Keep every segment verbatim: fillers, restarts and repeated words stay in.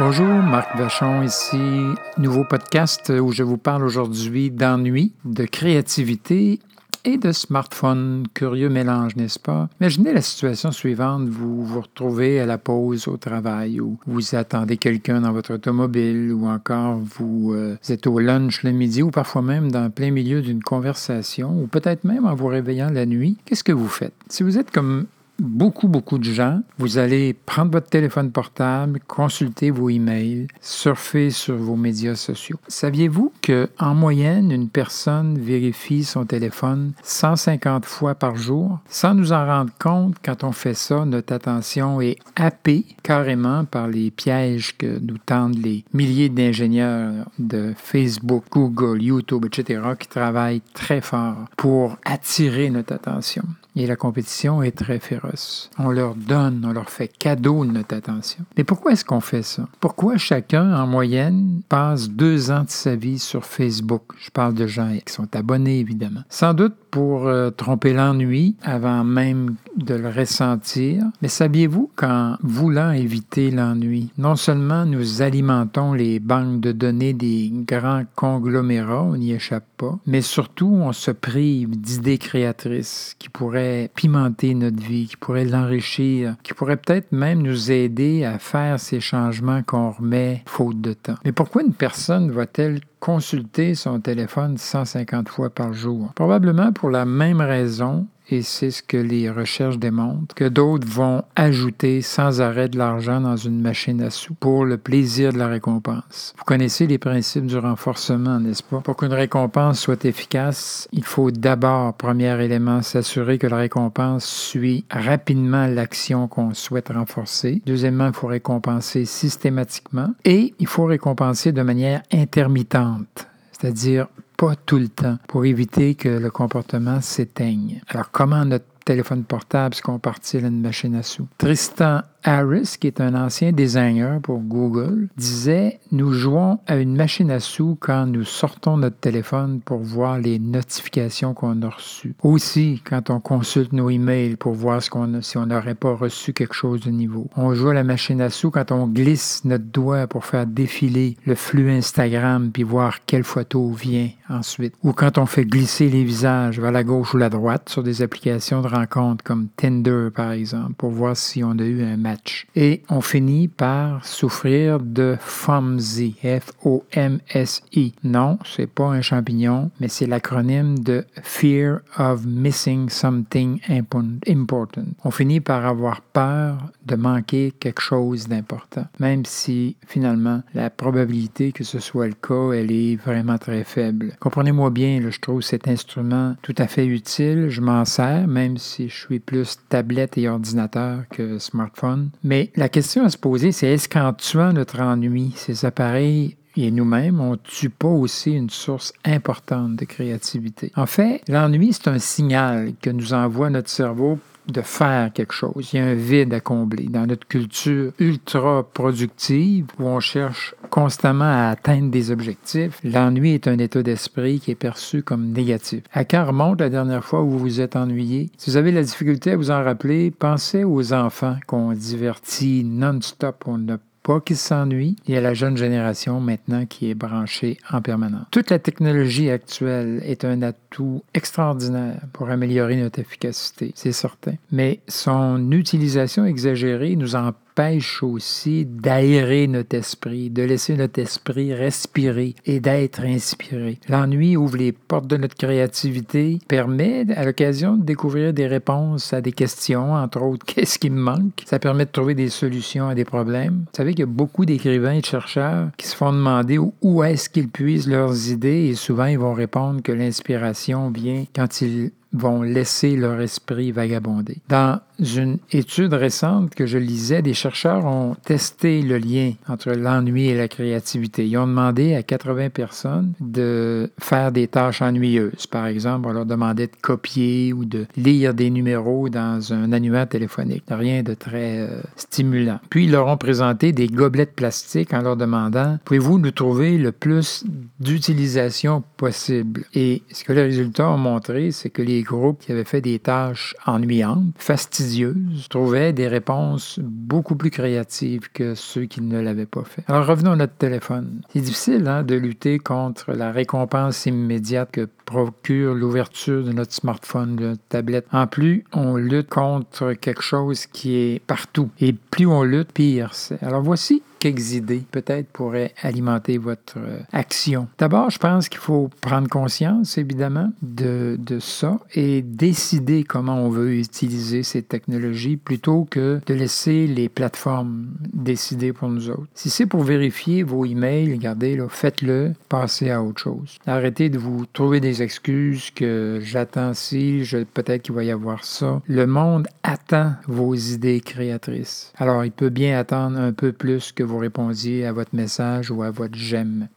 Bonjour, Marc Vachon ici. Nouveau podcast où je vous parle aujourd'hui d'ennui, de créativité et de smartphone. Curieux mélange, n'est-ce pas? Imaginez la situation suivante. Vous vous retrouvez à la pause au travail ou vous attendez quelqu'un dans votre automobile ou encore vous, euh, vous êtes au lunch le midi ou parfois même dans plein milieu d'une conversation ou peut-être même en vous réveillant la nuit. Qu'est-ce que vous faites? Si vous êtes comme Beaucoup, beaucoup de gens, vous allez prendre votre téléphone portable, consulter vos emails, surfer sur vos médias sociaux. Saviez-vous qu'en moyenne, une personne vérifie son téléphone cent cinquante fois par jour? Sans nous en rendre compte, quand on fait ça, notre attention est happée carrément par les pièges que nous tendent les milliers d'ingénieurs de Facebook, Google, YouTube, et cetera qui travaillent très fort pour attirer notre attention. Et la compétition est très féroce. On leur donne, on leur fait cadeau de notre attention. Mais pourquoi est-ce qu'on fait ça? Pourquoi chacun, en moyenne, passe deux ans de sa vie sur Facebook? Je parle de gens qui sont abonnés, évidemment. Sans doute pour euh, tromper l'ennui avant même de le ressentir. Mais saviez-vous qu'en voulant éviter l'ennui, non seulement nous alimentons les banques de données des grands conglomérats, on n'y échappe pas, mais surtout on se prive d'idées créatrices qui pourraient pimenter notre vie, qui pourrait l'enrichir, qui pourrait peut-être même nous aider à faire ces changements qu'on remet faute de temps. Mais pourquoi une personne va-t-elle consulter son téléphone cent cinquante fois par jour? Probablement pour la même raison, et c'est ce que les recherches démontrent, que d'autres vont ajouter sans arrêt de l'argent dans une machine à sous pour le plaisir de la récompense. Vous connaissez les principes du renforcement, n'est-ce pas? Pour qu'une récompense soit efficace, il faut d'abord, premier élément, s'assurer que la récompense suit rapidement l'action qu'on souhaite renforcer. Deuxièmement, il faut récompenser systématiquement et il faut récompenser de manière intermittente, c'est-à-dire pas tout le temps, pour éviter que le comportement s'éteigne. Alors, comment notre téléphone portable se compare-t-il à une machine à sous? Tristan Harris, qui est un ancien designer pour Google, disait « Nous jouons à une machine à sous quand nous sortons notre téléphone pour voir les notifications qu'on a reçues. Aussi, quand on consulte nos emails pour voir ce qu'on a, si on n'aurait pas reçu quelque chose de nouveau. On joue à la machine à sous quand on glisse notre doigt pour faire défiler le flux Instagram puis voir quelle photo vient ensuite. Ou quand on fait glisser les visages vers la gauche ou la droite sur des applications de rencontres comme Tinder, par exemple, pour voir si on a eu un match. Et on finit par souffrir de FOMSI, F O M S I. Non, c'est pas un champignon, mais c'est l'acronyme de Fear of Missing Something Important. On finit par avoir peur de manquer quelque chose d'important, même si, finalement, la probabilité que ce soit le cas, elle est vraiment très faible. Comprenez-moi bien, là, je trouve cet instrument tout à fait utile, je m'en sers, même si je suis plus tablette et ordinateur que smartphone. Mais la question à se poser, c'est est-ce qu'en tuant notre ennui, ces appareils et nous-mêmes, on ne tue pas aussi une source importante de créativité? En fait, l'ennui, c'est un signal que nous envoie notre cerveau de faire quelque chose. Il y a un vide à combler. Dans notre culture ultra-productive, où on cherche constamment à atteindre des objectifs, l'ennui est un état d'esprit qui est perçu comme négatif. À quand remonte la dernière fois où vous vous êtes ennuyé? Si vous avez la difficulté à vous en rappeler, pensez aux enfants qu'on divertit non-stop, on ne pas qu'ils s'ennuient, il y a la jeune génération maintenant qui est branchée en permanence. Toute la technologie actuelle est un atout extraordinaire pour améliorer notre efficacité, c'est certain. Mais son utilisation exagérée nous empêche aussi d'aérer notre esprit, de laisser notre esprit respirer et d'être inspiré. L'ennui ouvre les portes de notre créativité, permet à l'occasion de découvrir des réponses à des questions, entre autres, qu'est-ce qui me manque? Ça permet de trouver des solutions à des problèmes. Vous savez qu'il y a beaucoup d'écrivains et de chercheurs qui se font demander où est-ce qu'ils puisent leurs idées et souvent ils vont répondre que l'inspiration vient quand ils vont laisser leur esprit vagabonder. Dans une étude récente que je lisais, des chercheurs ont testé le lien entre l'ennui et la créativité. Ils ont demandé à quatre-vingts personnes de faire des tâches ennuyeuses. Par exemple, on leur demandait de copier ou de lire des numéros dans un annuaire téléphonique. Rien de très euh, stimulant. Puis, ils leur ont présenté des gobelets de plastique en leur demandant « Pouvez-vous nous trouver le plus d'utilisation possible? » Et ce que les résultats ont montré, c'est que les des groupes qui avaient fait des tâches ennuyantes, fastidieuses, trouvaient des réponses beaucoup plus créatives que ceux qui ne l'avaient pas fait. Alors revenons à notre téléphone. C'est difficile hein, de lutter contre la récompense immédiate que procure l'ouverture de notre smartphone, de notre tablette. En plus, on lutte contre quelque chose qui est partout. Et plus on lutte, pire c'est. Alors voici quelques idées, peut-être, pourraient alimenter votre action. D'abord, je pense qu'il faut prendre conscience, évidemment, de, de ça et décider comment on veut utiliser ces technologies plutôt que de laisser les plateformes décider pour nous autres. Si c'est pour vérifier vos emails, regardez, là, faites-le, passez à autre chose. Arrêtez de vous trouver des excuses que j'attends ci, je, peut-être qu'il va y avoir ça. Le monde attend vos idées créatrices. Alors, il peut bien attendre un peu plus que vous répondiez à votre message ou à votre j'aime.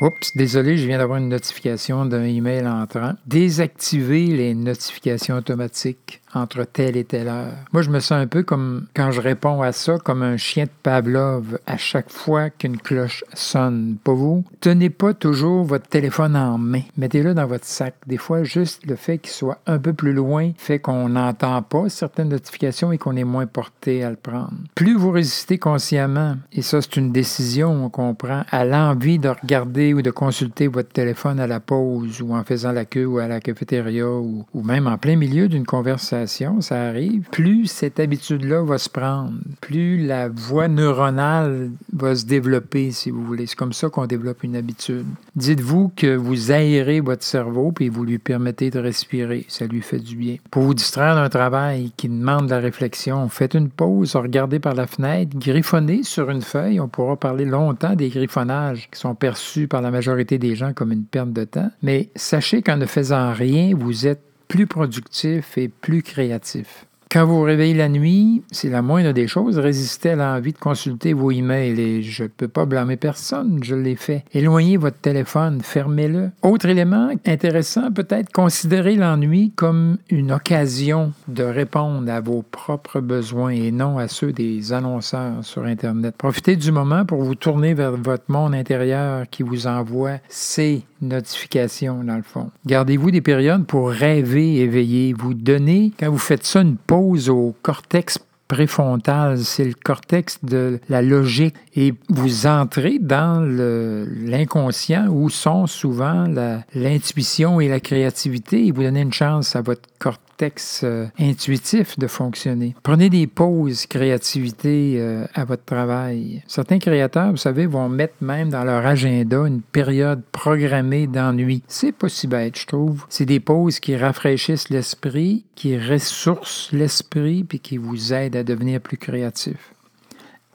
Oups, désolé, je viens d'avoir une notification d'un email entrant. Désactivez les notifications automatiques entre telle et telle heure. Moi, je me sens un peu comme, quand je réponds à ça, comme un chien de Pavlov à chaque fois qu'une cloche sonne. Pas vous? Tenez pas toujours votre téléphone en main. Mettez-le dans votre sac. Des fois, juste le fait qu'il soit un peu plus loin fait qu'on n'entend pas certaines notifications et qu'on est moins porté à le prendre. Plus vous résistez consciemment, et ça, c'est une décision qu'on prend, à l'envie de regarder ou de consulter votre téléphone à la pause ou en faisant la queue ou à la cafétéria ou, ou même en plein milieu d'une conversation, ça arrive, plus cette habitude-là va se prendre, plus la voie neuronale va se développer, si vous voulez. C'est comme ça qu'on développe une habitude. Dites-vous que vous aérez votre cerveau puis vous lui permettez de respirer. Ça lui fait du bien. Pour vous distraire d'un travail qui demande de la réflexion, faites une pause, regardez par la fenêtre, griffonnez sur une feuille. On pourra parler longtemps des griffonnages qui sont perçus par la majorité des gens comme une perte de temps. Mais sachez qu'en ne faisant rien, vous êtes plus productif et plus créatif. Quand vous vous réveillez la nuit, c'est la moindre des choses, résistez à l'envie de consulter vos emails et je ne peux pas blâmer personne, je l'ai fait. Éloignez votre téléphone, fermez-le. Autre élément intéressant peut-être, considérez l'ennui comme une occasion de répondre à vos propres besoins et non à ceux des annonceurs sur Internet. Profitez du moment pour vous tourner vers votre monde intérieur qui vous envoie ces notifications dans le fond. Gardez-vous des périodes pour rêver, éveiller, vous donner, quand vous faites ça, une pause au cortex préfrontal, c'est le cortex de la logique et vous entrez dans le, l'inconscient où sont souvent la, l'intuition et la créativité et vous donnez une chance à votre cortex texte euh, intuitif de fonctionner. Prenez des pauses créativité euh, à votre travail. Certains créateurs, vous savez, vont mettre même dans leur agenda une période programmée d'ennui. C'est pas si bête, je trouve. C'est des pauses qui rafraîchissent l'esprit, qui ressourcent l'esprit, puis qui vous aident à devenir plus créatif.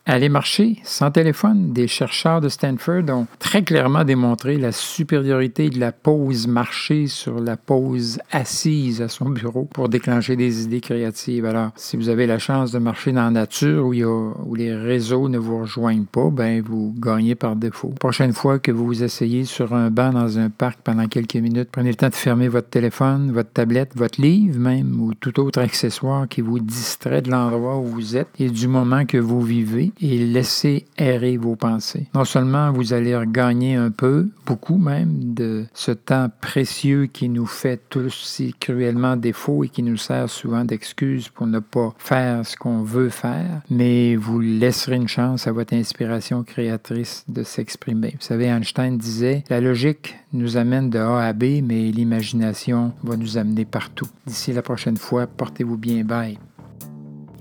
Aller marcher sans téléphone, des chercheurs de Stanford ont très clairement démontré la supériorité de la pause marcher sur la pause assise à son bureau pour déclencher des idées créatives. Alors, si vous avez la chance de marcher dans la nature où, il y a, où les réseaux ne vous rejoignent pas, ben vous gagnez par défaut. La prochaine fois que vous vous asseyez sur un banc dans un parc pendant quelques minutes, prenez le temps de fermer votre téléphone, votre tablette, votre livre même ou tout autre accessoire qui vous distrait de l'endroit où vous êtes et du moment que vous vivez. Et laissez errer vos pensées. Non seulement vous allez regagner un peu, beaucoup même, de ce temps précieux qui nous fait tous si cruellement défaut et qui nous sert souvent d'excuse pour ne pas faire ce qu'on veut faire, mais vous laisserez une chance à votre inspiration créatrice de s'exprimer. Vous savez, Einstein disait, la logique nous amène de A à B, mais l'imagination va nous amener partout. D'ici la prochaine fois, portez-vous bien, bye.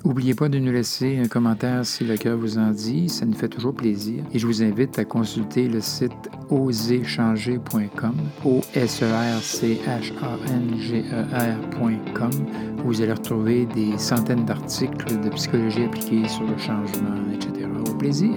N'oubliez pas de nous laisser un commentaire si le cœur vous en dit, ça nous fait toujours plaisir. Et je vous invite à consulter le site oser changer point com, O S E R C H A N G E R point com, où vous allez retrouver des centaines d'articles de psychologie appliquée sur le changement, et cetera. Au plaisir!